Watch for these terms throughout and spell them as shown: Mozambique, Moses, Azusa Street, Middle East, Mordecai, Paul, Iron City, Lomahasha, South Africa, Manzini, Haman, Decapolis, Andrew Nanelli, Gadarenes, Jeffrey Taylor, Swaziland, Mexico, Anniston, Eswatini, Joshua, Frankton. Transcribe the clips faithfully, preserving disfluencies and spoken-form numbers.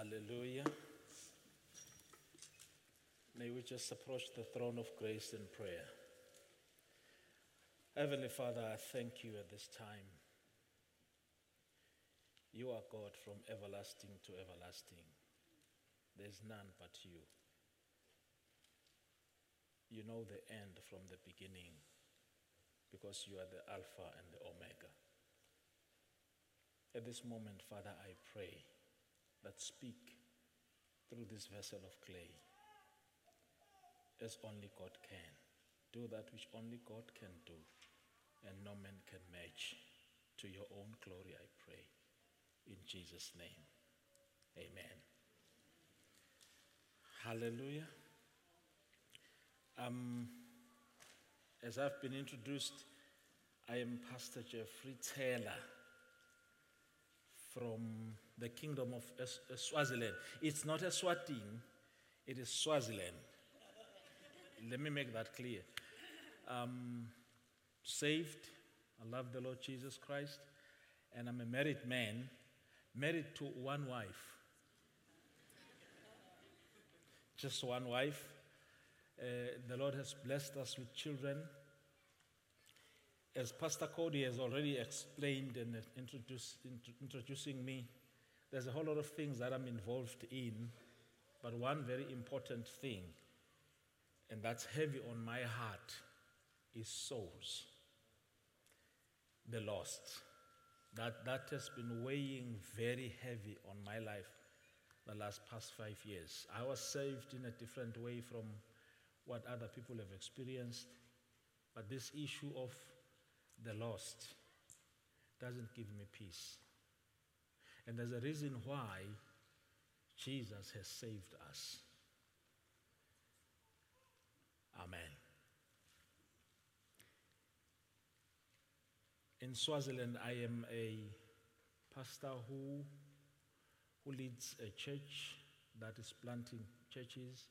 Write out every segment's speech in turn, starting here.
Hallelujah. May we just approach the throne of grace in prayer. Heavenly Father, I thank you at this time. You are God from everlasting to everlasting. There's none but you. You know the end from the beginning because you are the Alpha and the Omega. At this moment, Father, I pray that speak through this vessel of clay as only God can. Do that which only God can do and no man can match. To your own glory, I pray. In Jesus' name, amen. Hallelujah. Um, as I've been introduced, I am Pastor Jeffrey Taylor from the Kingdom of es- es- Swaziland. It's not Eswatini, it is Swaziland. Let me make that clear. Um, saved, I love the Lord Jesus Christ, and I'm a married man, married to one wife. Just one wife. Uh, the Lord has blessed us with children. As Pastor Cody has already explained and introduced, introducing me, there's a whole lot of things that I'm involved in, but one very important thing, and that's heavy on my heart, is souls, the lost. That, that has been weighing very heavy on my life the last past five years. I was saved in a different way from what other people have experienced, but this issue of the lost doesn't give me peace. And there's a reason why Jesus has saved us. Amen. In Swaziland, I am a pastor who, who leads a church that is planting churches.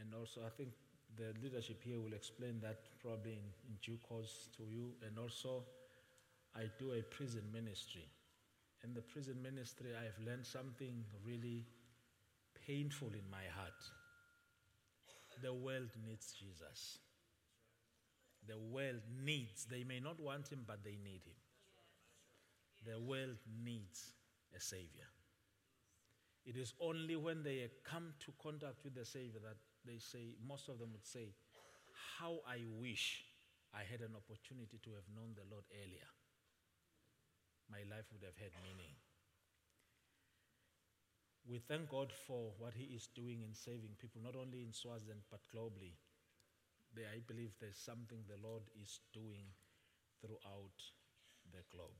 And also, I think the leadership here will explain that probably in, in due course to you. And also, I do a prison ministry. In the prison ministry, I have learned something really painful in my heart. The world needs Jesus. The world needs, they may not want him, but they need him. The world needs a savior. It is only when they come to contact with the savior that they say, most of them would say, how I wish I had an opportunity to have known the Lord earlier. My life would have had meaning. We thank God for what he is doing in saving people, not only in Swaziland, but globally. There, I believe there's something the Lord is doing throughout the globe.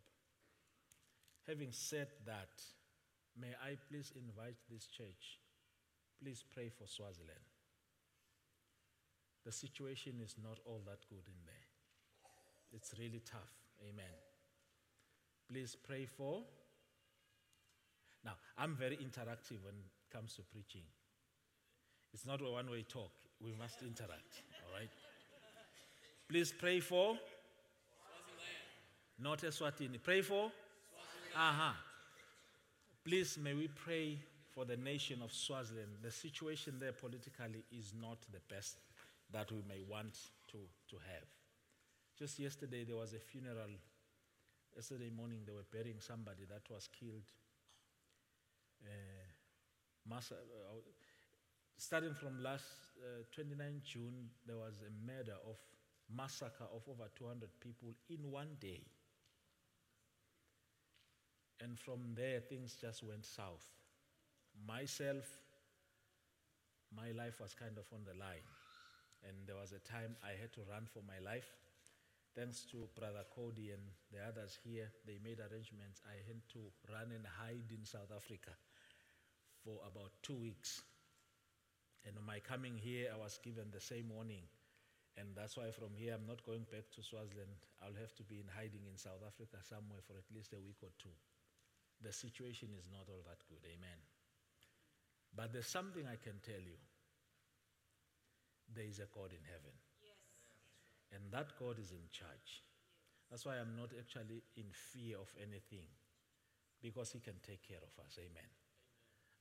Having said that, may I please invite this church, please pray for Swaziland. The situation is not all that good in there. It's really tough. Amen. Please pray for. Now, I'm very interactive when it comes to preaching. It's not a one-way talk. We must interact, all right? Please pray for. Swaziland. Not Eswatini. Pray for. Swaziland. Aha. Uh-huh. Please, may we pray for the nation of Swaziland. The situation there politically is not the best that we may want to, to have. Just yesterday, there was a funeral. Yesterday morning, they were burying somebody that was killed. Uh, massa, uh, starting from last uh, the twenty-ninth of June, there was a murder of massacre of over two hundred people in one day. And from there, things just went south. Myself, my life was kind of on the line. And there was a time I had to run for my life. Thanks to Brother Cody and the others here, they made arrangements. I had to run and hide in South Africa for about two weeks. And on my coming here, I was given the same warning. And that's why from here, I'm not going back to Swaziland. I'll have to be in hiding in South Africa somewhere for at least a week or two. The situation is not all that good, amen. But there's something I can tell you. There is a God in heaven. Yes. And that God is in charge. That's why I'm not actually in fear of anything, because he can take care of us, amen.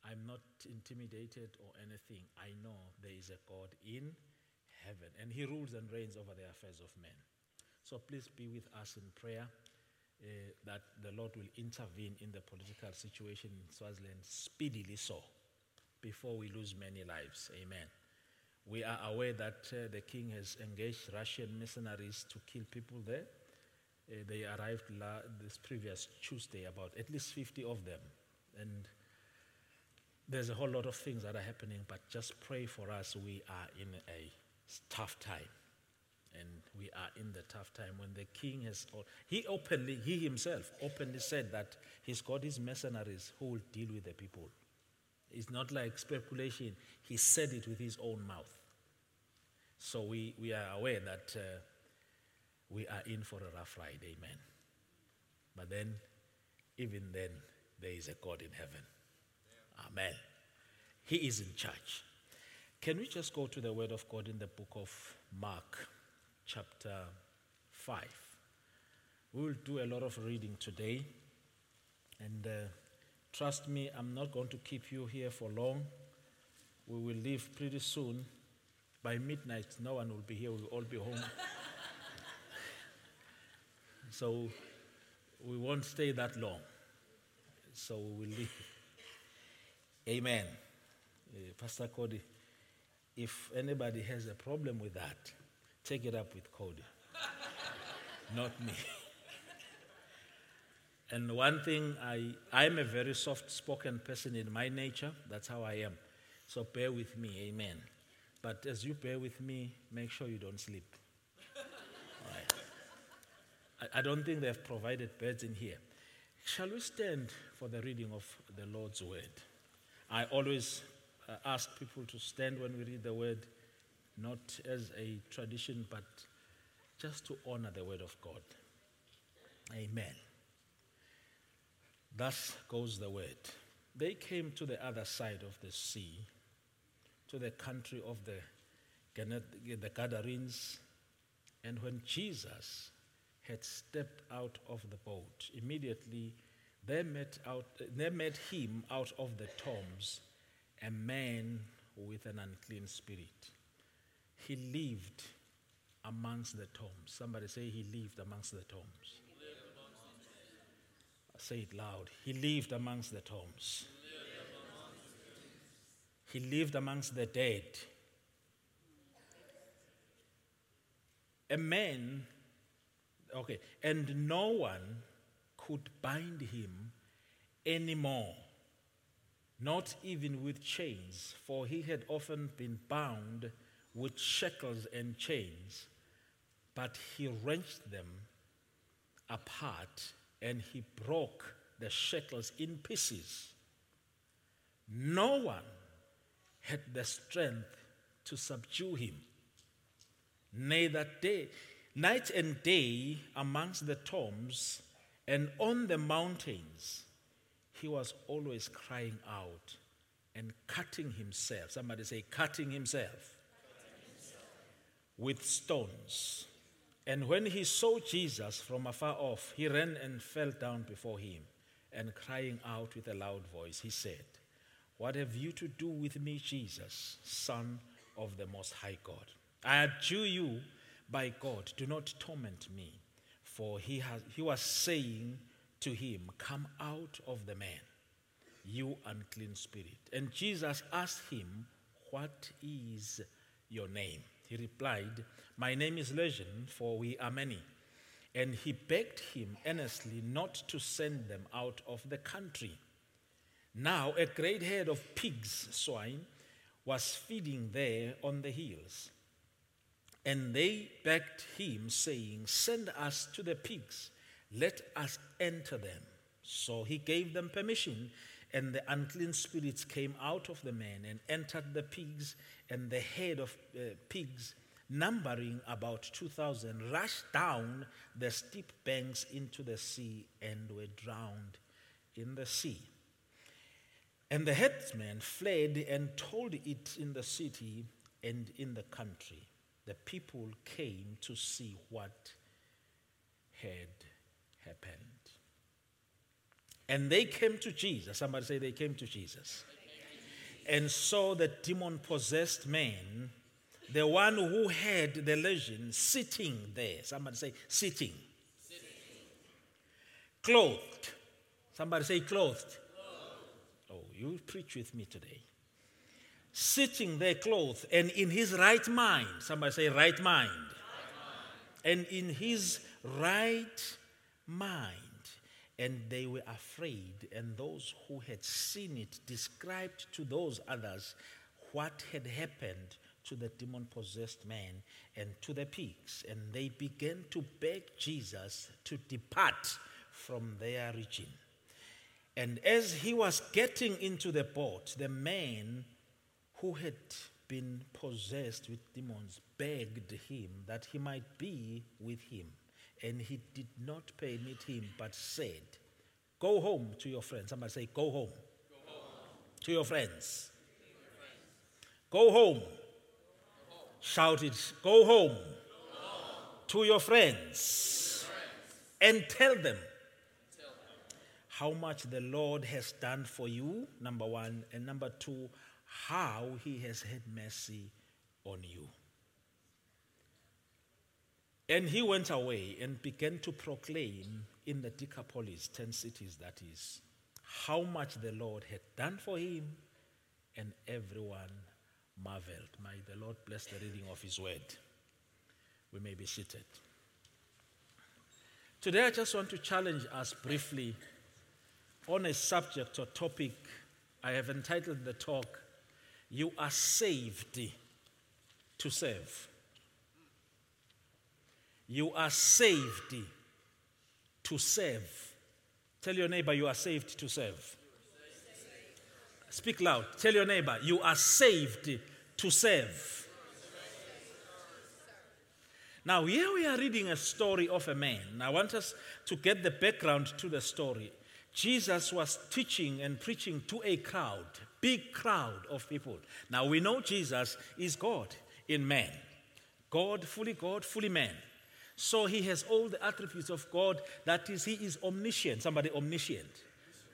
I'm not intimidated or anything. I know there is a God in heaven, and he rules and reigns over the affairs of men. So please be with us in prayer uh, that the Lord will intervene in the political situation in Swaziland speedily so, before we lose many lives. Amen. We are aware that uh, the king has engaged Russian mercenaries to kill people there. Uh, they arrived la- this previous Tuesday, about at least fifty of them. And there's a whole lot of things that are happening, but just pray for us. We are in a tough time. And we are in the tough time when the king has... He openly, he himself openly said that he's got his mercenaries who will deal with the people. It's not like speculation. He said it with his own mouth. So we, we are aware that uh, we are in for a rough ride, amen. But then, even then, there is a God in heaven. Amen. He is in charge. Can we just go to the Word of God in the book of Mark, chapter five? We will do a lot of reading today. And uh, trust me, I'm not going to keep you here for long. We will leave pretty soon. By midnight, no one will be here. We will all be home. So we won't stay that long. So we will leave. Amen. Uh, Pastor Cody, if anybody has a problem with that, take it up with Cody, not me. And one thing, I, I'm a very soft-spoken person in my nature. That's how I am. So bear with me. Amen. But as you bear with me, make sure you don't sleep. All right. I, I don't think they've provided beds in here. Shall we stand for the reading of the Lord's Word? I always ask people to stand when we read the Word, not as a tradition, but just to honor the Word of God. Amen. Thus goes the Word. They came to the other side of the sea, to the country of the Gadarenes, and when Jesus had stepped out of the boat, immediately They met, out, they met him out of the tombs, a man with an unclean spirit. He lived amongst the tombs. Somebody say, he lived amongst the tombs. Lived amongst the tombs. Say it loud. He lived amongst the tombs. He lived amongst the dead. A man, okay, and no one could bind him anymore, not even with chains, for he had often been bound with shackles and chains, but he wrenched them apart and he broke the shackles in pieces. No one had the strength to subdue him. Neither day, night and day amongst the tombs and on the mountains, he was always crying out and cutting himself. Somebody say, cutting himself. Cutting himself. With stones. And when he saw Jesus from afar off, he ran and fell down before him. And crying out with a loud voice, he said, "What have you to do with me, Jesus, Son of the Most High God? I adjure you by God, do not torment me." For he, has, he was saying to him, "Come out of the man, you unclean spirit." And Jesus asked him, "What is your name?" He replied, "My name is Legion, for we are many." And he begged him earnestly not to send them out of the country. Now a great herd of pigs, swine, was feeding there on the hills. And they begged him, saying, "Send us to the pigs, let us enter them." So he gave them permission, and the unclean spirits came out of the man and entered the pigs, and the herd of uh, pigs, numbering about two thousand, rushed down the steep banks into the sea and were drowned in the sea. And the headsman fled and told it in the city and in the country. The people came to see what had happened. And they came to Jesus. Somebody say, they came to Jesus. Came and saw the demon-possessed man, the one who had the legion, sitting there. Somebody say, sitting. Sitting. Clothed. Somebody say, clothed. Clothed. Oh, you preach with me today. Sitting there clothed and in his right mind. Somebody say, right mind. Right mind. And in his right mind. And they were afraid, and those who had seen it described to those others what had happened to the demon-possessed man and to the pigs. And they began to beg Jesus to depart from their region. And as he was getting into the boat, the man who had been possessed with demons begged him that he might be with him. And he did not permit him, but said, go home to your friends. Somebody say, go home. Go home. To your friends. To your friends. Go home. Shout it, go home, go home. To your friends, to your friends. And tell them, tell them how much the Lord has done for you, number one, and number two, how he has had mercy on you. And he went away and began to proclaim in the Decapolis, ten cities that is, how much the Lord had done for him, and everyone marveled. May the Lord bless the reading of his word. We may be seated. Today I just want to challenge us briefly on a subject or topic I have entitled the talk, You Are Saved to Serve. You are saved to serve. Tell your neighbor, you are saved to serve. Speak loud. Tell your neighbor, you are saved to serve. Now, here we are reading a story of a man. I want us to get the background to the story. Jesus was teaching and preaching to a crowd, big crowd of people. Now, we know Jesus is God in man. God, fully God, fully man. So he has all the attributes of God. That is, he is omniscient. Somebody omniscient.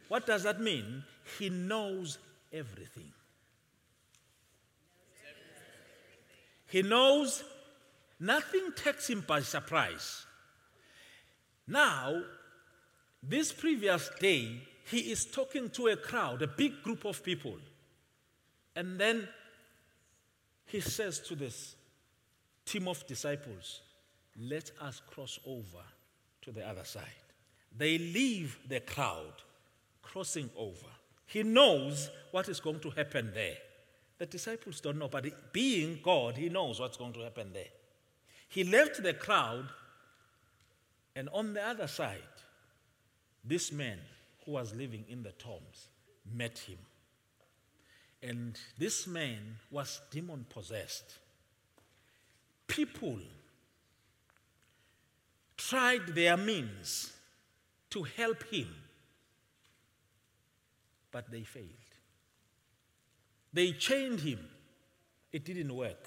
What does that mean? He knows everything. He knows nothing takes him by surprise. Now, this previous day, he is talking to a crowd, a big group of people. And then he says to this team of disciples, let us cross over to the other side. They leave the crowd, crossing over. He knows what is going to happen there. The disciples don't know, but being God, he knows what's going to happen there. He left the crowd, and on the other side, this man who was living in the tombs met him. And this man was demon-possessed. People tried their means to help him, but they failed. They chained him. It didn't work.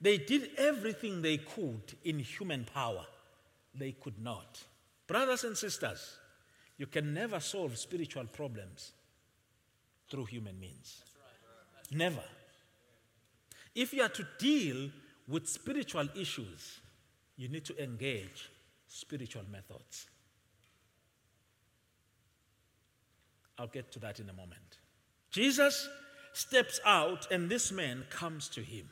They did everything they could in human power. They could not. Brothers and sisters, you can never solve spiritual problems through human means. That's right. Never. If you are to deal with spiritual issues, you need to engage spiritual methods. I'll get to that in a moment. Jesus steps out and this man comes to him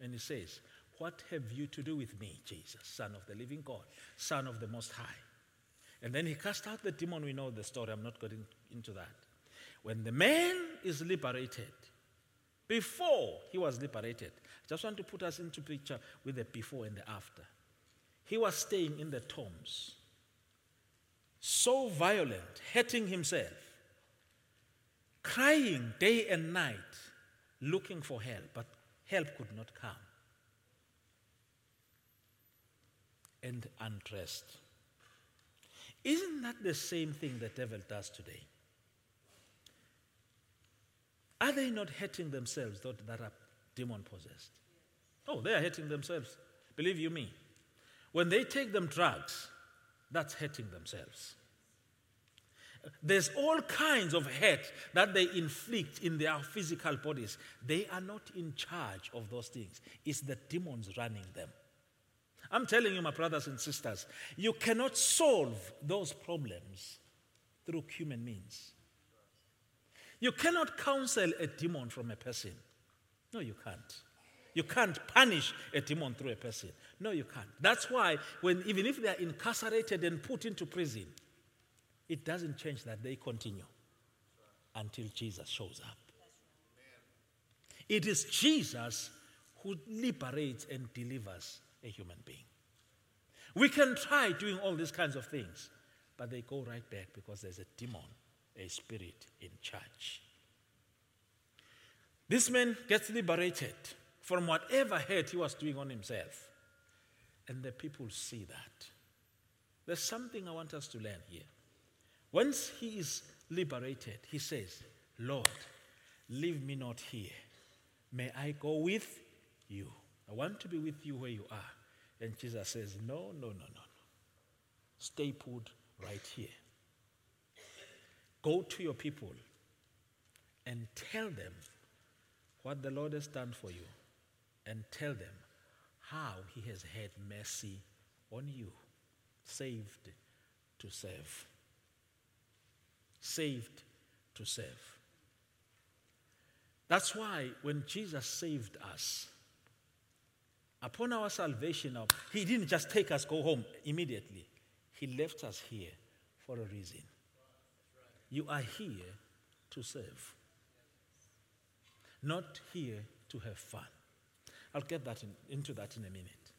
and he says, what have you to do with me, Jesus, Son of the living God, Son of the Most High? And then he cast out the demon. We know the story. I'm not getting into that. When the man is liberated, before he was liberated, I just want to put us into picture with the before and the after. He was staying in the tombs, so violent, hurting himself, crying day and night, looking for help, but help could not come. And undressed. Isn't that the same thing the devil does today? Are they not hurting themselves that, that are demon-possessed? Oh, they are hurting themselves. Believe you me. When they take them drugs, that's hurting themselves. There's all kinds of hurt that they inflict in their physical bodies. They are not in charge of those things. It's the demons running them. I'm telling you, my brothers and sisters, you cannot solve those problems through human means. You cannot counsel a demon from a person. No, you can't. You can't punish a demon through a person. No, you can't. That's why, when even if they are incarcerated and put into prison, it doesn't change that they continue until Jesus shows up. It is Jesus who liberates and delivers a human being. We can try doing all these kinds of things, but they go right back because there's a demon, a spirit in charge. This man gets liberated from whatever hurt he was doing on himself. And the people see that. There's something I want us to learn here. Once he is liberated, he says, "Lord, leave me not here. May I go with you. I want to be with you where you are." And Jesus says, "No, no, no, no, no. Stay put right here. Go to your people and tell them what the Lord has done for you, and tell them how he has had mercy on you." Saved to serve. Saved to serve. That's why when Jesus saved us, upon our salvation, he didn't just take us, go home immediately. He left us here for a reason. You are here to serve. Not here to have fun. I'll get that in, into that in a minute.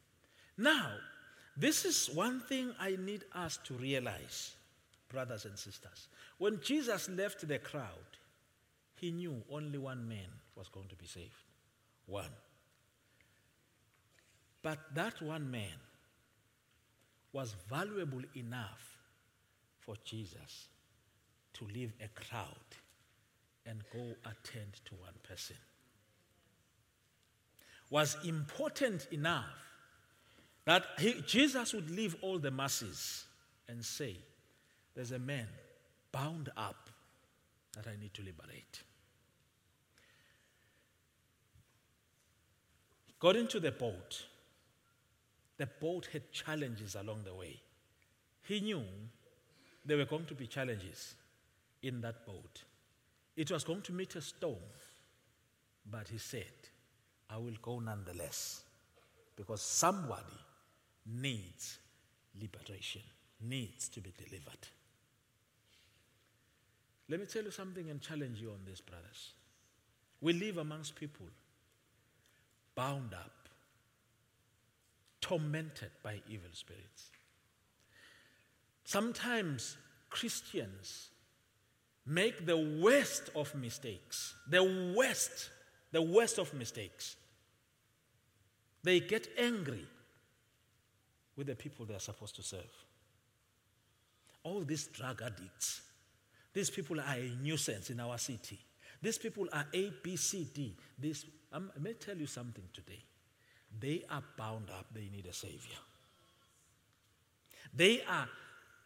Now, this is one thing I need us to realize, brothers and sisters. When Jesus left the crowd, he knew only one man was going to be saved. One. But that one man was valuable enough for Jesus to leave a crowd and go attend to one person. Was important enough that he, Jesus would leave all the masses and say, "There's a man bound up that I need to liberate." He got into the boat. The boat had challenges along the way. He knew there were going to be challenges in that boat. It was going to meet a storm, but he said, "I will go nonetheless," because somebody needs liberation, needs to be delivered. Let me tell you something and challenge you on this, brothers. We live amongst people bound up, tormented by evil spirits. Sometimes Christians make the worst of mistakes, the worst, the worst of mistakes. They get angry with the people they are supposed to serve. All these drug addicts, these people are a nuisance in our city. These people are A, B, C, D. This, I'm, I may tell you something today. They are bound up. They need a savior. They are,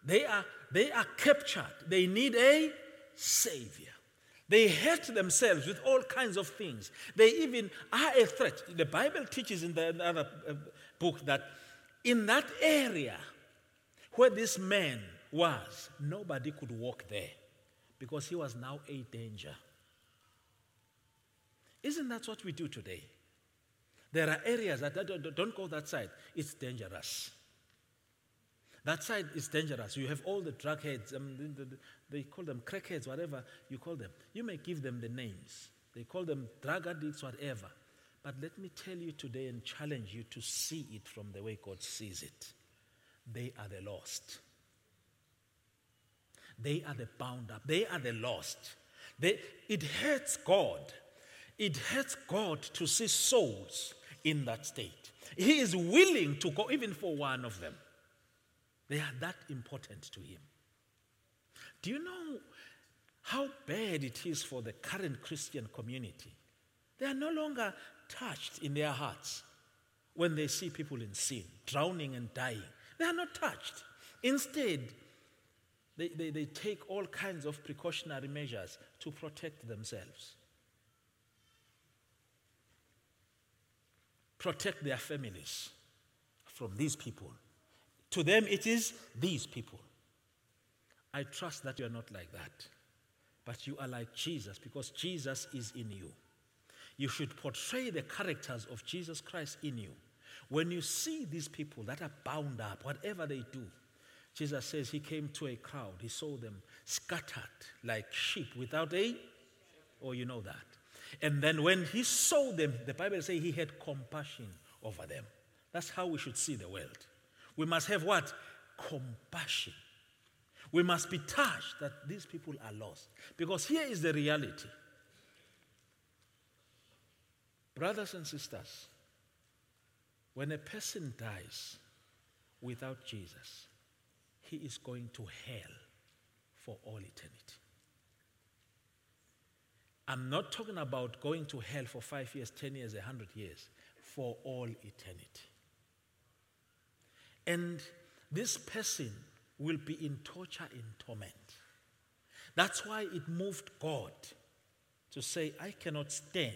they are, they are captured. They need a savior. They hurt themselves with all kinds of things. They even are a threat. The Bible teaches in the other book that in that area where this man was, nobody could walk there because he was now a danger. Isn't that what we do today? There are areas that don't, don't go that side. It's dangerous. That side is dangerous. You have all the drug heads. Um, they call them crackheads, whatever you call them. You may give them the names. They call them drug addicts, whatever. But let me tell you today and challenge you to see it from the way God sees it. They are the lost. They are the bound up. They are the lost. They, it hurts God. It hurts God to see souls in that state. He is willing to go even for one of them. They are that important to him. Do you know how bad it is for the current Christian community? They are no longer touched in their hearts when they see people in sin, drowning and dying. They are not touched. Instead, They, they, they take all kinds of precautionary measures to protect themselves, protect their families from these people. To them, it is these people. I trust that you are not like that, but you are like Jesus, because Jesus is in you. You should portray the characters of Jesus Christ in you. When you see these people that are bound up, whatever they do, Jesus says he came to a crowd. He saw them scattered like sheep without a... Oh, you know that. And then when he saw them, the Bible says he had compassion over them. That's how we should see the world. We must have what? Compassion. We must be touched that these people are lost. Because here is the reality. Brothers and sisters, when a person dies without Jesus, he is going to hell for all eternity. I'm not talking about going to hell for five years, ten years, a hundred years, for all eternity. And this person will be in torture, in torment. That's why it moved God to say, I cannot stand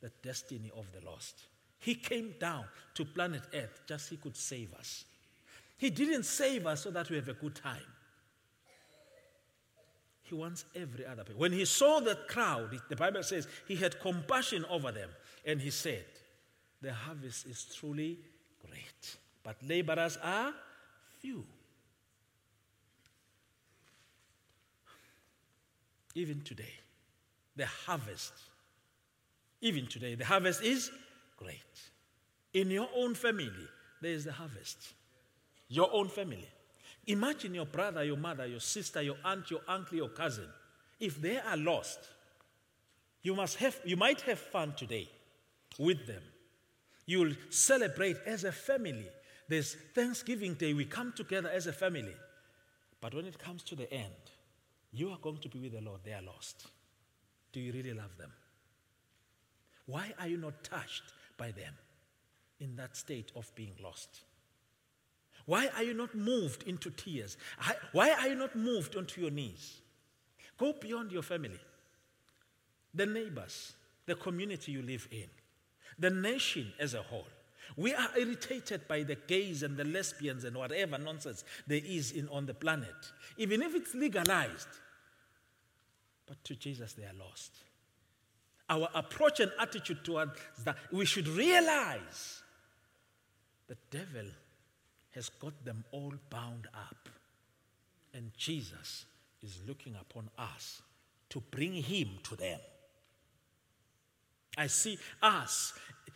the destiny of the lost. He came down to planet Earth just so he could save us. He didn't save us so that we have a good time. He wants every other person. When he saw that crowd, the Bible says he had compassion over them. And he said, the harvest is truly great, but laborers are few. Even today, the harvest, even today, the harvest is great. In your own family, there is the harvest. Your own family. Imagine your brother, your mother, your sister, your aunt, your uncle, your cousin. If they are lost, you must have, you might have fun today with them. You'll celebrate as a family. There's Thanksgiving Day. We come together as a family. But when it comes to the end, you are going to be with the Lord. They are lost. Do you really love them? Why are you not touched by them in that state of being lost? Why are you not moved into tears? Why are you not moved onto your knees? Go beyond your family, the neighbors, the community you live in, the nation as a whole. We are irritated by the gays and the lesbians and whatever nonsense there is in, on the planet, even if it's legalized. But to Jesus, they are lost. Our approach and attitude towards that, we should realize the devil has got them all bound up. And Jesus is looking upon us to bring him to them. I see us,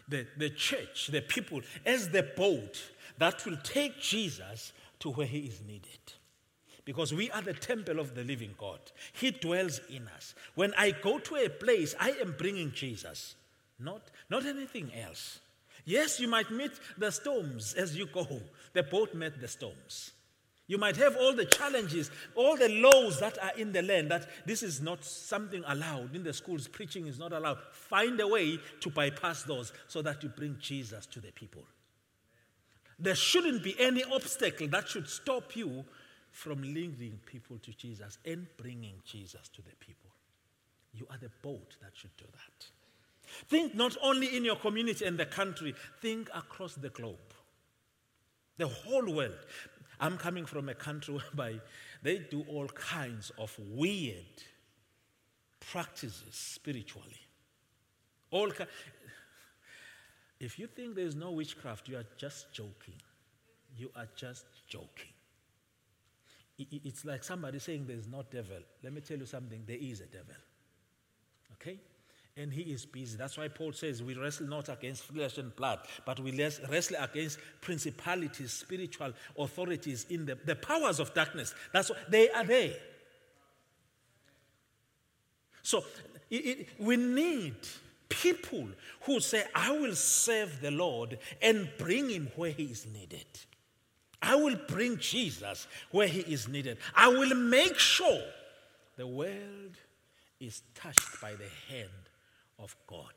the, the church, the people, as the boat that will take Jesus to where he is needed. Because we are the temple of the living God. He dwells in us. When I go to a place, I am bringing Jesus, not, not anything else. Yes, you might meet the storms as you go. The boat met the storms. You might have all the challenges, all the laws that are in the land, that this is not something allowed. In the schools, preaching is not allowed. Find a way to bypass those so that you bring Jesus to the people. There shouldn't be any obstacle that should stop you from leading people to Jesus and bringing Jesus to the people. You are the boat that should do that. Think not only in your community and the country, think across the globe, the whole world. I'm coming from a country whereby they do all kinds of weird practices spiritually. All ki- If you think there's no witchcraft, you are just joking. You are just joking. It's like somebody saying there's no devil. Let me tell you something, there is a devil. Okay? And he is busy. That's why Paul says we wrestle not against flesh and blood, but we wrestle against principalities, spiritual authorities in the, the powers of darkness. That's what they are there. So it, it, we need people who say, I will serve the Lord and bring him where he is needed. I will bring Jesus where he is needed. I will make sure the world is touched by the hand of God.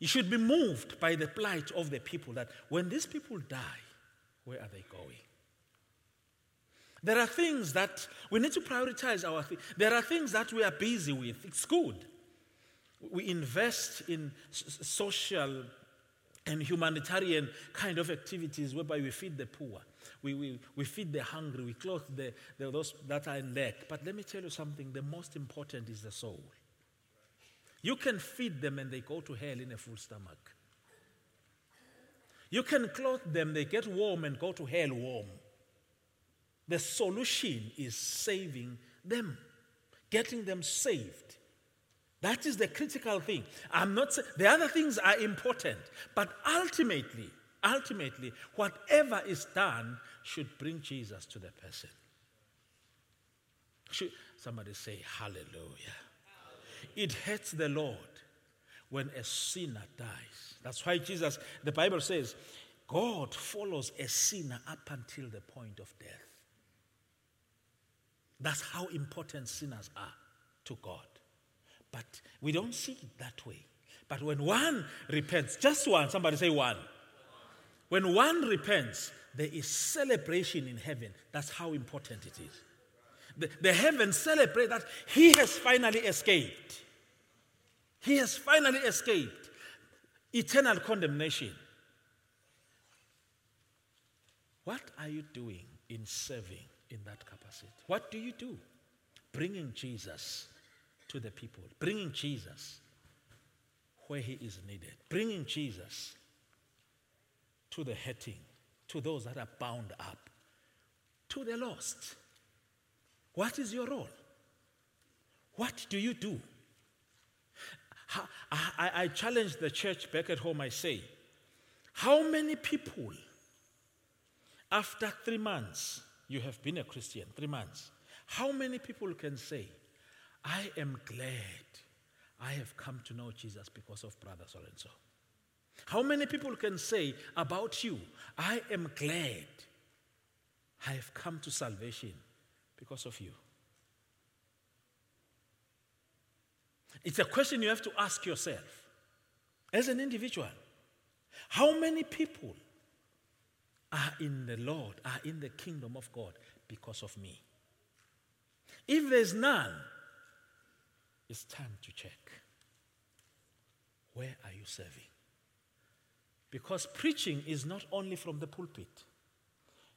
You should be moved by the plight of the people, that when these people die, where are they going? There are things that we need to prioritize our things. There are things that we are busy with. It's good. We invest in social and humanitarian kind of activities whereby we feed the poor. We, we, we feed the hungry. We clothe the, the, those that are in lack. But let me tell you something. The most important is the soul. You can feed them and they go to hell in a full stomach. You can clothe them. They get warm and go to hell warm. The solution is saving them, getting them saved. That is the critical thing. I'm not. The other things are important, but ultimately, ultimately, whatever is done should bring Jesus to the person. Should somebody say hallelujah? Hallelujah. It hurts the Lord when a sinner dies. That's why Jesus, the Bible says, God follows a sinner up until the point of death. That's how important sinners are to God. But we don't see it that way. But when one repents, just one, somebody say one. When one repents, there is celebration in heaven. That's how important it is. The, the heaven celebrates that he has finally escaped. He has finally escaped eternal condemnation. What are you doing in serving in that capacity? What do you do? Bringing Jesus to the people. Bringing Jesus where he is needed. Bringing Jesus to the hurting, to those that are bound up, to the lost. What is your role? What do you do? I, I, I challenge the church back at home. I say, how many people after three months you have been a Christian, three months. How many people can say, I am glad I have come to know Jesus because of brother so-and-so? How many people can say about you, I am glad I have come to salvation because of you? It's a question you have to ask yourself as an individual. How many people are in the Lord, are in the kingdom of God because of me? If there's none, it's time to check. Where are you serving? Because preaching is not only from the pulpit.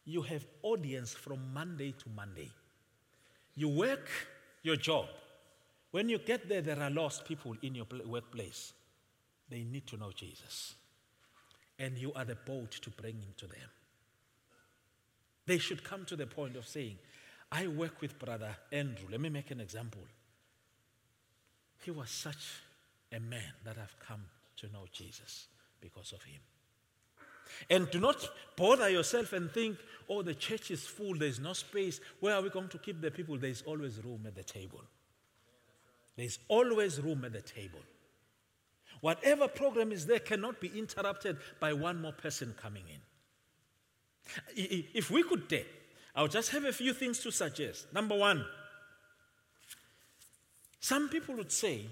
You have audience from Monday to Monday. You work your job. When you get there, there are lost people in your workplace. They need to know Jesus. And you are the boat to bring him to them. They should come to the point of saying, I work with Brother Andrew. Let me make an example. He was such a man that I've come to know Jesus because of him. And do not bother yourself and think, oh, the church is full, there's no space. Where are we going to keep the people? There's always room at the table. There's always room at the table. Whatever program is there cannot be interrupted by one more person coming in. If we could dare, I'll just have a few things to suggest. Number one, some people would say,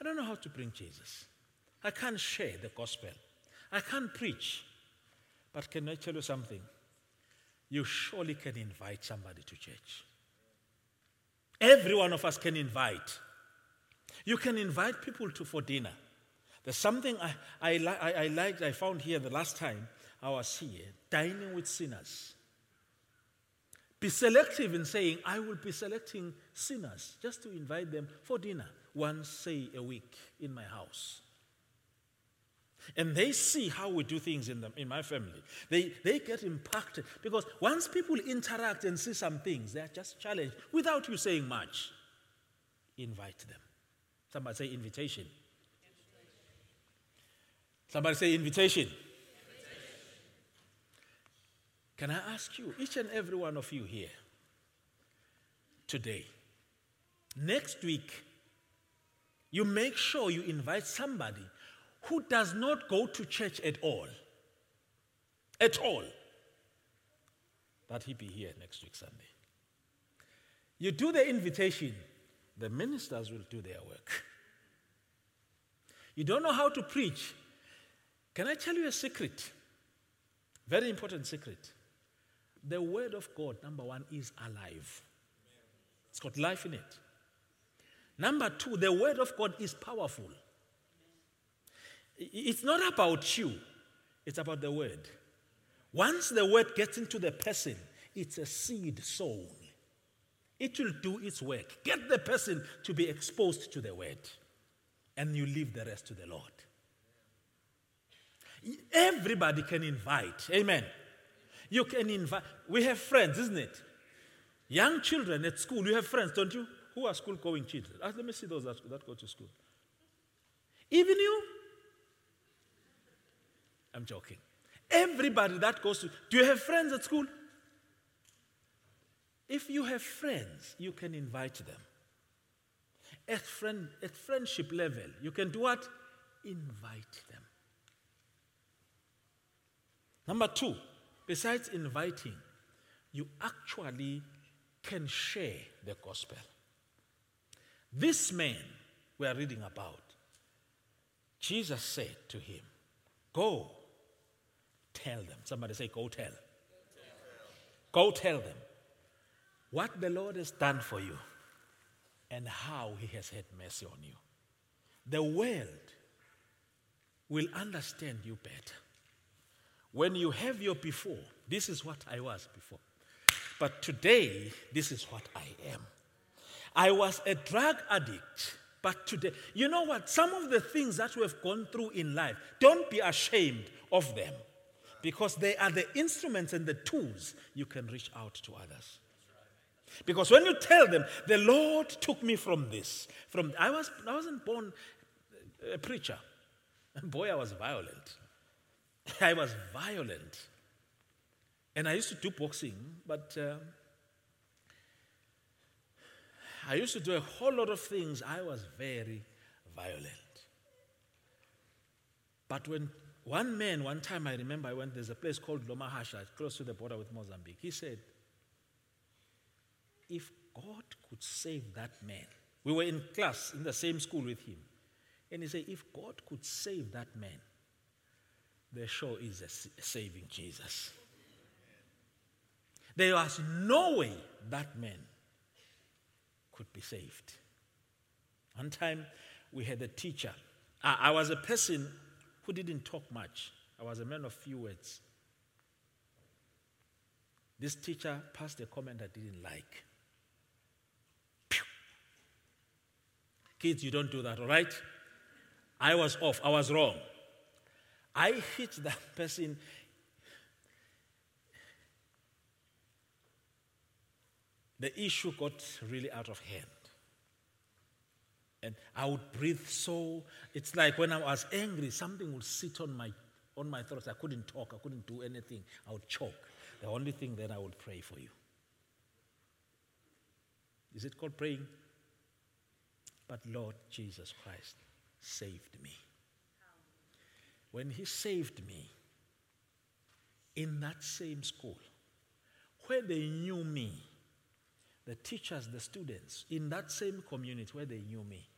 I don't know how to bring Jesus. I can't share the gospel. I can't preach. But can I tell you something? You surely can invite somebody to church. Every one of us can invite. You can invite people to for dinner. There's something I, I, I, I liked, I found here the last time I was here, dining with sinners. Be selective in saying, I will be selecting sinners just to invite them for dinner once, say, a week in my house. And they see how we do things in, the, in my family. They, they get impacted because once people interact and see some things, they are just challenged without you saying much. Invite them. Somebody say invitation. invitation. Somebody say invitation. invitation. Can I ask you, each and every one of you here, today, next week, you make sure you invite somebody who does not go to church at all, at all, that he be here next week Sunday. You do the invitation. The ministers will do their work. You don't know how to preach. Can I tell you a secret? Very important secret. The word of God, number one, is alive. It's got life in it. Number two, the word of God is powerful. It's not about you. It's about the word. Once the word gets into the person, it's a seed sown. It will do its work. Get the person to be exposed to the word, and you leave the rest to the Lord. Everybody can invite. Amen. You can invite. We have friends, isn't it? Young children at school, you have friends, don't you? Who are school-going children? Ah, let me see those that, that go to school. Even you? I'm joking. Everybody that goes to... Do you have friends at school? If you have friends, you can invite them. At, friend, at friendship level, you can do what? Invite them. Number two, besides inviting, you actually can share the gospel. This man we are reading about, Jesus said to him, go tell them. Somebody say, go tell. Go tell them what the Lord has done for you and how he has had mercy on you. The world will understand you better. When you have your before, this is what I was before. But today, this is what I am. I was a drug addict, but today, you know what? Some of the things that we have gone through in life, don't be ashamed of them, because they are the instruments and the tools you can reach out to others. Because when you tell them, the Lord took me from this, from I was I wasn't born a preacher. Boy, I was violent. I was violent. And I used to do boxing, but uh, I used to do a whole lot of things. I was very violent. But when one man, one time I remember I went, there's a place called Lomahasha, close to the border with Mozambique. He said, if God could save that man, we were in class in the same school with him. And he said, if God could save that man, there sure is a saving Jesus. There was no way that man could be saved. One time we had a teacher. I, I was a person who didn't talk much. I was a man of few words. This teacher passed a comment I didn't like. Pew. Kids, you don't do that, all right? I was off. I was wrong. I hit that person. The issue got really out of hand. And I would breathe so... It's like when I was angry, something would sit on my on my throat. I couldn't talk. I couldn't do anything. I would choke. The only thing that I would pray for you. Is it called praying? But Lord Jesus Christ saved me. When he saved me, in that same school, where they knew me, the teachers, the students, in that same community where they knew me,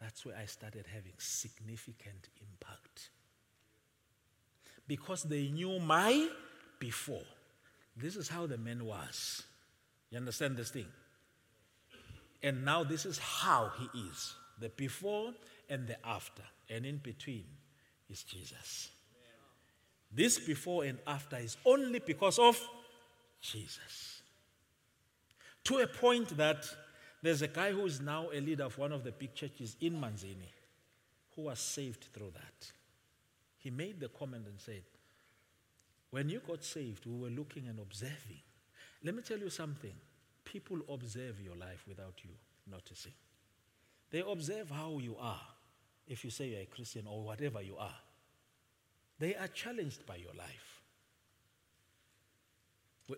that's where I started having significant impact. Because they knew my before. This is how the man was. You understand this thing? And now this is how he is. The before and the after. And in between is Jesus. This before and after is only because of Jesus. To a point that there's a guy who is now a leader of one of the big churches in Manzini who was saved through that. He made the comment and said, when you got saved, we were looking and observing. Let me tell you something. People observe your life without you noticing. They observe how you are, if you say you're a Christian or whatever you are. They are challenged by your life.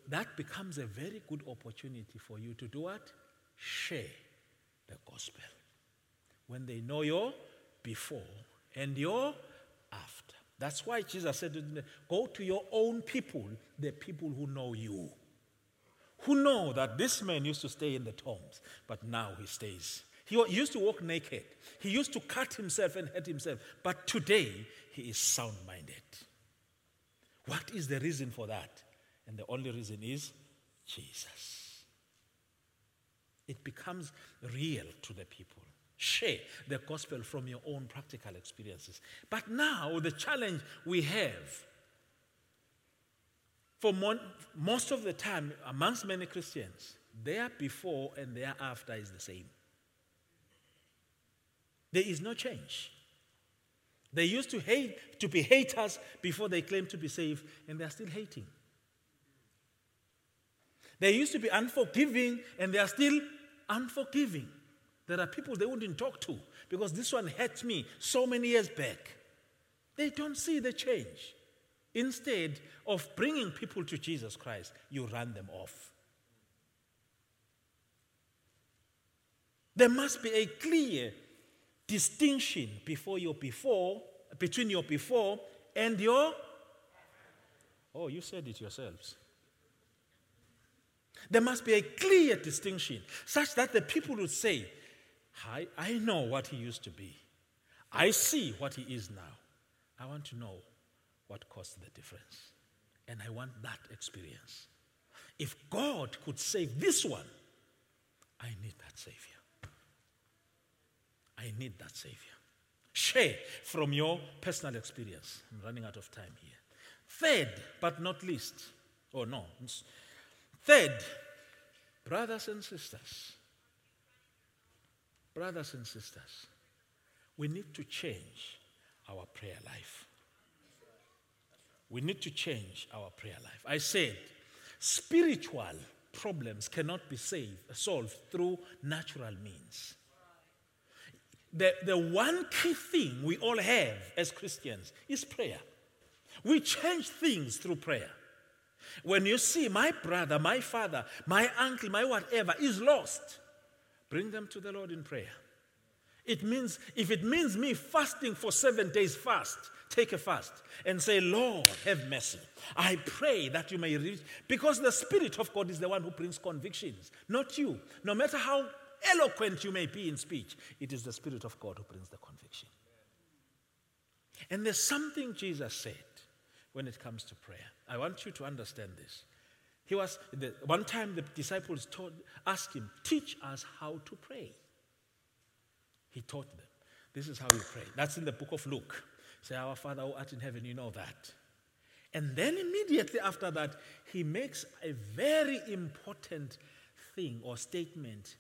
That becomes a very good opportunity for you to do what? Share the gospel. When they know your before and your after. That's why Jesus said to them, go to your own people, the people who know you. Who know that this man used to stay in the tombs, but now he stays. He used to walk naked. He used to cut himself and hurt himself, but today he is sound-minded. What is the reason for that? And the only reason is Jesus. It becomes real to the people. Share the gospel from your own practical experiences. But now the challenge we have, for mon- most of the time, amongst many Christians, their before and their after is the same. There is no change. They used to hate, to be haters before they claimed to be saved, and they're still hating. They used to be unforgiving, and they are still unforgiving. There are people they wouldn't talk to because this one hurt me so many years back. They don't see the change. Instead of bringing people to Jesus Christ, you run them off. There must be a clear distinction before your before, between your before and your... Oh, you said it yourselves. There must be a clear distinction such that the people would say, I, I know what he used to be. I see what he is now. I want to know what caused the difference. And I want that experience. If God could save this one, I need that Savior. I need that Savior. Share from your personal experience. I'm running out of time here. Third, but not least, oh no, Third, brothers and sisters, brothers and sisters, we need to change our prayer life. We need to change our prayer life. I said, spiritual problems cannot be saved, solved through natural means. The, the one key thing we all have as Christians is prayer. We change things through prayer. When you see my brother, my father, my uncle, my whatever is lost, bring them to the Lord in prayer. It means, if it means me fasting for seven days fast, take a fast and say, Lord, have mercy. I pray that you may reach, because the Spirit of God is the one who brings convictions, not you. No matter how eloquent you may be in speech, it is the Spirit of God who brings the conviction. And there's something Jesus said when it comes to prayer. I want you to understand this. He was the, one time the disciples told, asked him, teach us how to pray. He taught them. This is how you pray. That's in the book of Luke. Say, our Father who art in heaven, you know that. And then immediately after that, he makes a very important thing or statement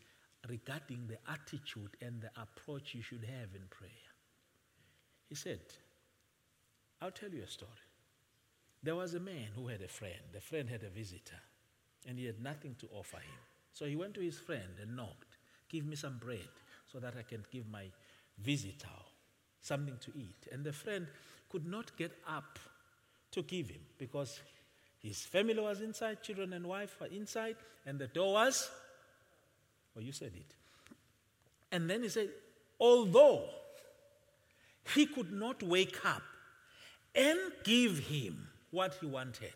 regarding the attitude and the approach you should have in prayer. He said, I'll tell you a story. There was a man who had a friend. The friend had a visitor, and he had nothing to offer him. So he went to his friend and knocked, give me some bread so that I can give my visitor something to eat. And the friend could not get up to give him because his family was inside, children and wife were inside, and the door was, well, you said it. And then he said, although he could not wake up and give him what he wanted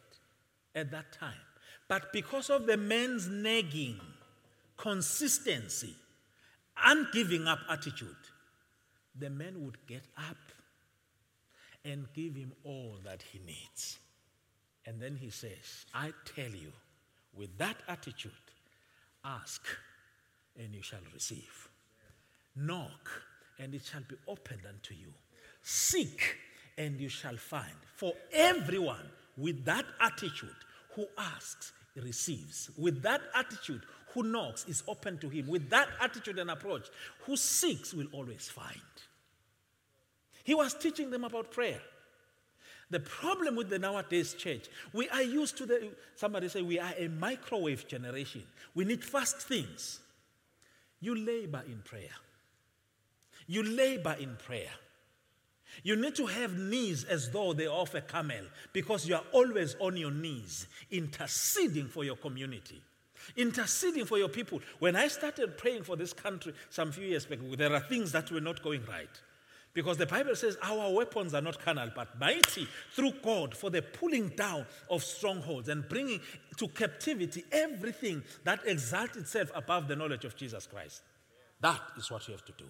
at that time. But because of the man's nagging, consistency, and giving up attitude, the man would get up and give him all that he needs. And then he says, I tell you, with that attitude, ask and you shall receive. Knock and it shall be opened unto you. Seek and you shall find. For everyone with that attitude who asks, receives. With that attitude, who knocks, is open to him. With that attitude and approach, who seeks will always find. He was teaching them about prayer. The problem with the nowadays church, we are used to the, somebody say we are a microwave generation. We need fast things. You labor in prayer. You labor in prayer. You need to have knees as though they are of a camel, because you are always on your knees interceding for your community, interceding for your people. When I started praying for this country some few years back, there are things that were not going right, because the Bible says our weapons are not carnal but mighty through God for the pulling down of strongholds and bringing to captivity everything that exalts itself above the knowledge of Jesus Christ. That is what you have to do.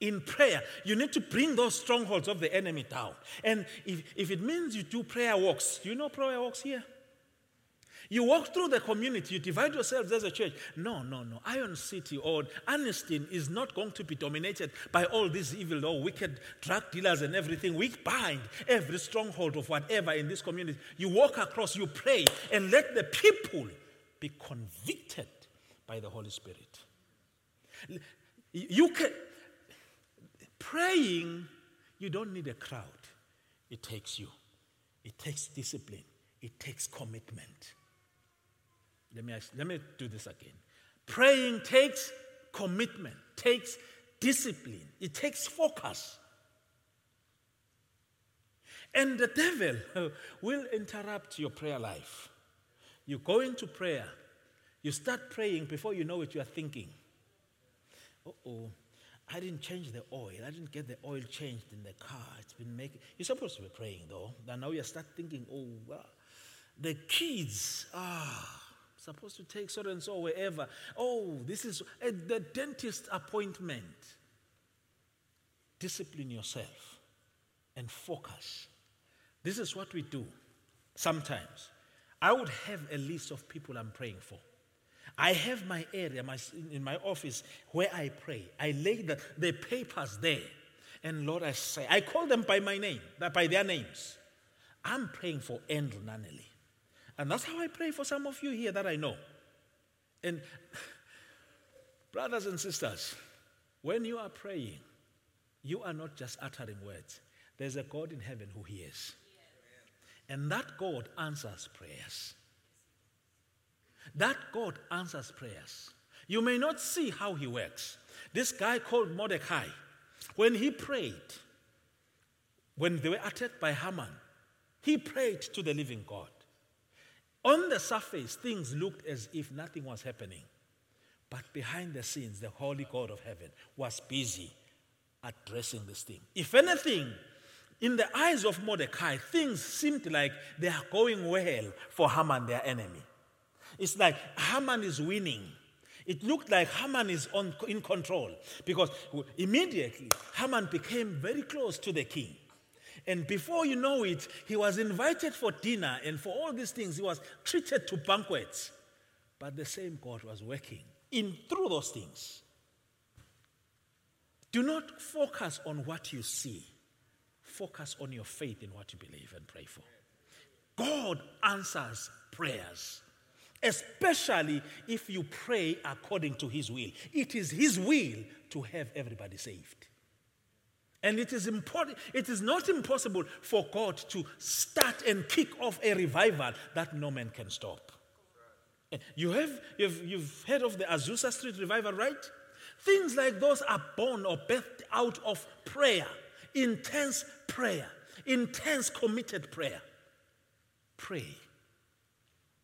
In prayer, you need to bring those strongholds of the enemy down. And if, if it means you do prayer walks, do you know prayer walks here? You walk through the community, you divide yourselves as a church. No, no, no. Iron City or Anniston is not going to be dominated by all these evil or wicked drug dealers and everything. We bind every stronghold of whatever in this community. You walk across, you pray, and let the people be convicted by the Holy Spirit. You can... Praying, you don't need a crowd. It takes you. It takes discipline. It takes commitment. Let me ask, let me do this again. Praying takes commitment, takes discipline. It takes focus. And the devil will interrupt your prayer life. You go into prayer. You start praying. Before you know it, you are thinking, uh-oh. I didn't change the oil. I didn't get the oil changed in the car. It's been making... You're supposed to be praying, though. And now you start thinking, oh, well, the kids are supposed to take so and so wherever. Oh, this is uh, the dentist appointment. Discipline yourself and focus. This is what we do sometimes. I would have a list of people I'm praying for. I have my area my, in my office where I pray. I lay the, the papers there. And Lord, I say, I call them by my name, by their names. I'm praying for Andrew Nanelli. And that's how I pray for some of you here that I know. And brothers and sisters, when you are praying, you are not just uttering words. There's a God in heaven who hears. And that God answers prayers. That God answers prayers. You may not see how he works. This guy called Mordecai, when he prayed, when they were attacked by Haman, he prayed to the living God. On the surface, things looked as if nothing was happening. But behind the scenes, the holy God of heaven was busy addressing this thing. If anything, in the eyes of Mordecai, things seemed like they are going well for Haman, their enemy. It's like Haman is winning. It looked like Haman is on, in control, because immediately Haman became very close to the king. And before you know it, he was invited for dinner, and for all these things, he was treated to banquets. But the same God was working in through those things. Do not focus on what you see. Focus on your faith in what you believe and pray for. God answers prayers. Especially if you pray according to his will. It is his will to have everybody saved. And it is important, it is not impossible for God to start and kick off a revival that no man can stop. You have, you've, you've heard of the Azusa Street revival, right? Things like those are born or birthed out of prayer. Intense prayer. Intense committed prayer. Pray.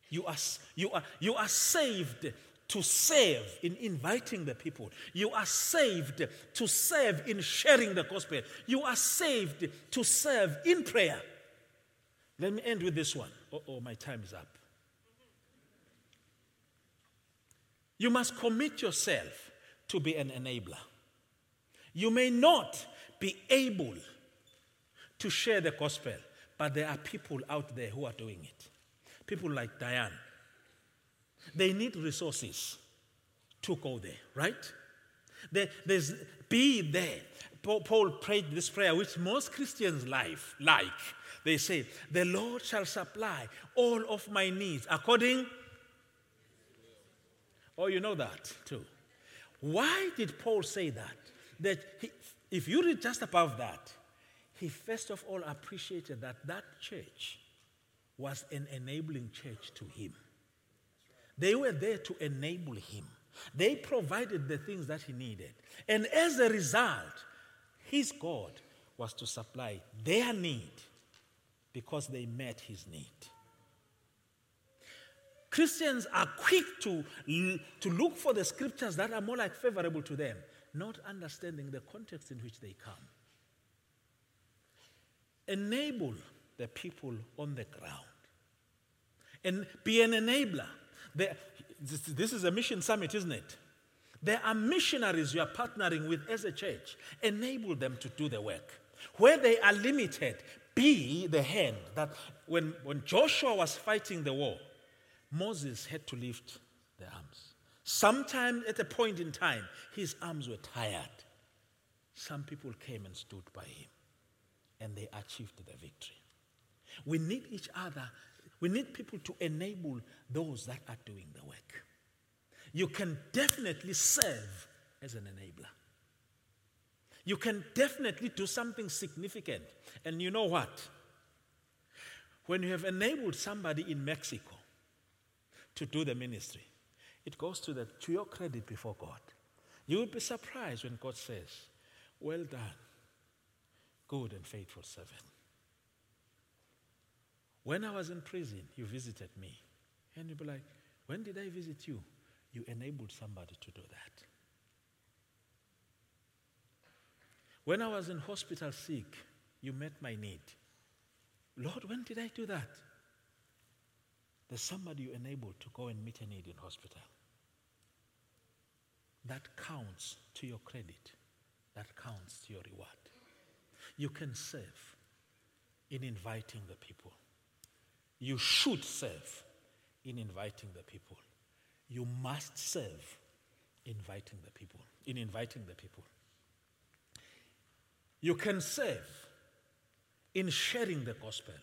You are, you are, you are saved to serve in inviting the people. You are saved to serve in sharing the gospel. You are saved to serve in prayer. Let me end with this one. Uh-oh, my time is up. You must commit yourself to be an enabler. You may not be able to share the gospel, but there are people out there who are doing it. People like Diane, they need resources to go there, right? They, there's, be there. Paul, Paul prayed this prayer, which most Christians life like. They say, the Lord shall supply all of my needs according... Oh, you know that too. Why did Paul say that? That he, if you read just above that, he first of all appreciated that that church was an enabling church to him. They were there to enable him. They provided the things that he needed. And as a result, his God was to supply their need because they met his need. Christians are quick to, to look for the scriptures that are more like favorable to them, not understanding the context in which they come. Enable the people on the ground. And be an enabler. This is a mission summit, isn't it? There are missionaries you are partnering with as a church. Enable them to do the work. Where they are limited, be the hand that when, when Joshua was fighting the war, Moses had to lift the arms. Sometimes at a point in time, his arms were tired. Some people came and stood by him, and they achieved the victory. We need each other. We need people to enable those that are doing the work. You can definitely serve as an enabler. You can definitely do something significant. And you know what? When you have enabled somebody in Mexico to do the ministry, it goes to, the, to your credit before God. You will be surprised when God says, "Well done, good and faithful servant. When I was in prison, you visited me." And you'll be like, "When did I visit you?" You enabled somebody to do that. "When I was in hospital sick, you met my need. Lord, when did I do that?" There's somebody you enabled to go and meet a need in hospital. That counts to your credit. That counts to your reward. You can serve in inviting the people. You should serve in inviting the people. You must serve inviting the people, in inviting the people. You can serve in sharing the gospel.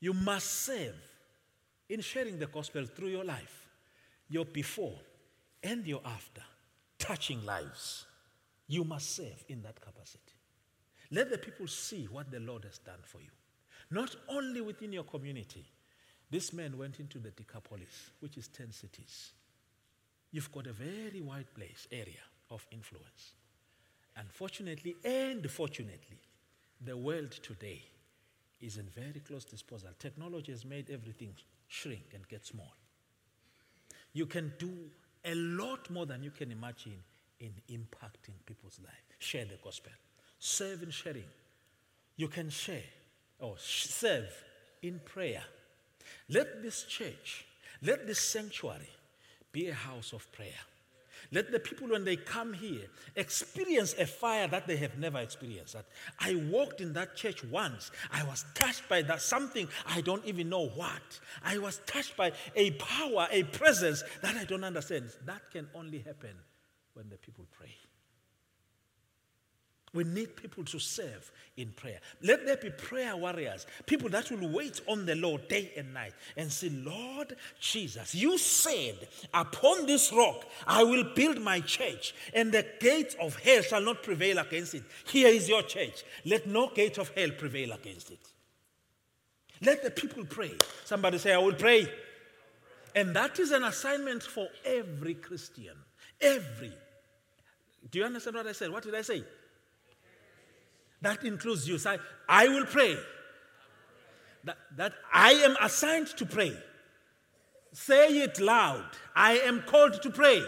You must serve in sharing the gospel through your life, your before and your after, touching lives. You must serve in that capacity. Let the people see what the Lord has done for you. Not only within your community. This man went into the Decapolis, which is ten cities. You've got a very wide place, area of influence. Unfortunately and fortunately, the world today is in very close disposal. Technology has made everything shrink and get small. You can do a lot more than you can imagine in impacting people's lives. Share the gospel. Serve in sharing. You can share or serve in prayer. Let this church, let this sanctuary be a house of prayer. Let the people, when they come here, experience a fire that they have never experienced. That I walked in that church once. I was touched by that something I don't even know what. I was touched by a power, a presence that I don't understand. That can only happen when the people pray. We need people to serve in prayer. Let there be prayer warriors, people that will wait on the Lord day and night and say, "Lord Jesus, you said, upon this rock I will build my church, and the gates of hell shall not prevail against it. Here is your church. Let no gate of hell prevail against it." Let the people pray. Somebody say, "I will pray." And that is an assignment for every Christian. Every. Do you understand what I said? What did I say? That includes you. Say, "I will pray." That, that I am assigned to pray. Say it loud. I am called to pray.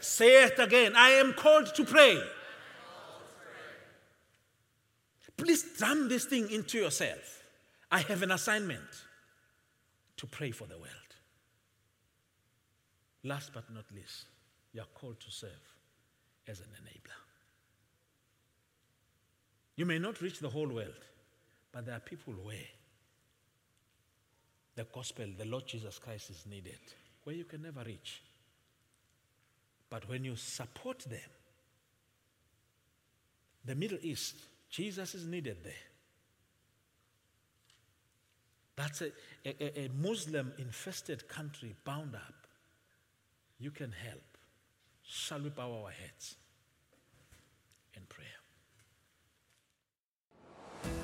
Say it again. I am called to pray. Please drum this thing into yourself. I have an assignment to pray for the world. Last but not least, you are called to serve as an enabler. You may not reach the whole world, but there are people where the gospel, the Lord Jesus Christ is needed, where you can never reach. But when you support them, the Middle East, Jesus is needed there. That's a, a, a Muslim-infested country bound up. You can help. Shall we bow our heads in prayer?